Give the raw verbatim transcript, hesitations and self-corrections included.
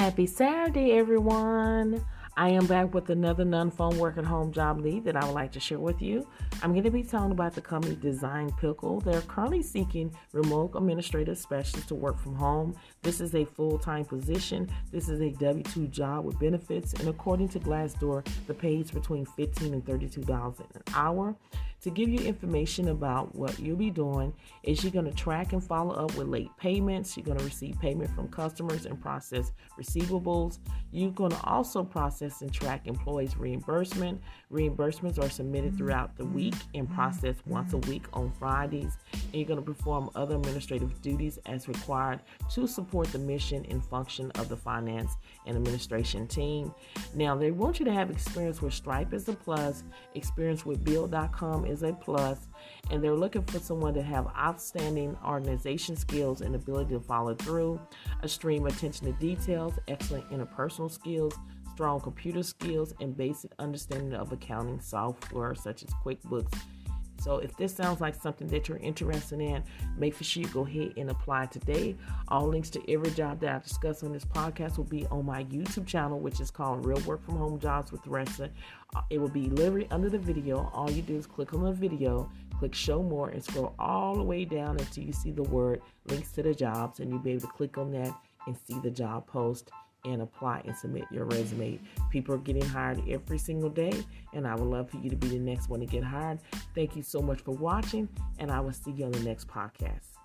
Happy Saturday, everyone. I am back with another non-phone work at home job lead that I would like to share with you. I'm going to be talking about the company Design Pickle. They're currently seeking remote administrative specialists to work from home. This is a full-time position. This is a W two job with benefits. And according to Glassdoor, the pay is between fifteen dollars and thirty-two dollars an hour. To give you information about what you'll be doing is you're going to track and follow up with late payments. You're going to receive payment from customers and process receivables. You're going to also process and track employees' reimbursement. Reimbursements are submitted throughout the week and processed once a week on Fridays. And you're going to perform other administrative duties as required to support the mission and function of the finance and administration team. Now, they want you to have experience with Stripe as a plus, experience with Bill dot com is a plus, and they're looking for someone to have outstanding organization skills and ability to follow through, extreme attention to details, excellent interpersonal skills, strong computer skills, and basic understanding of accounting software such as QuickBooks. So if this sounds like something that you're interested in, make sure you go ahead and apply today. All links to every job that I discuss on this podcast will be on my YouTube channel, which is called Real Work From Home Jobs with Ressa. It will be literally under the video. All you do is click on the video, click show more, and scroll all the way down until you see the word links to the jobs, and you'll be able to click on that and see the job post and apply and submit your resume. People are getting hired every single day, and I would love for you to be the next one to get hired. Thank you so much for watching, and I will see you on the next podcast.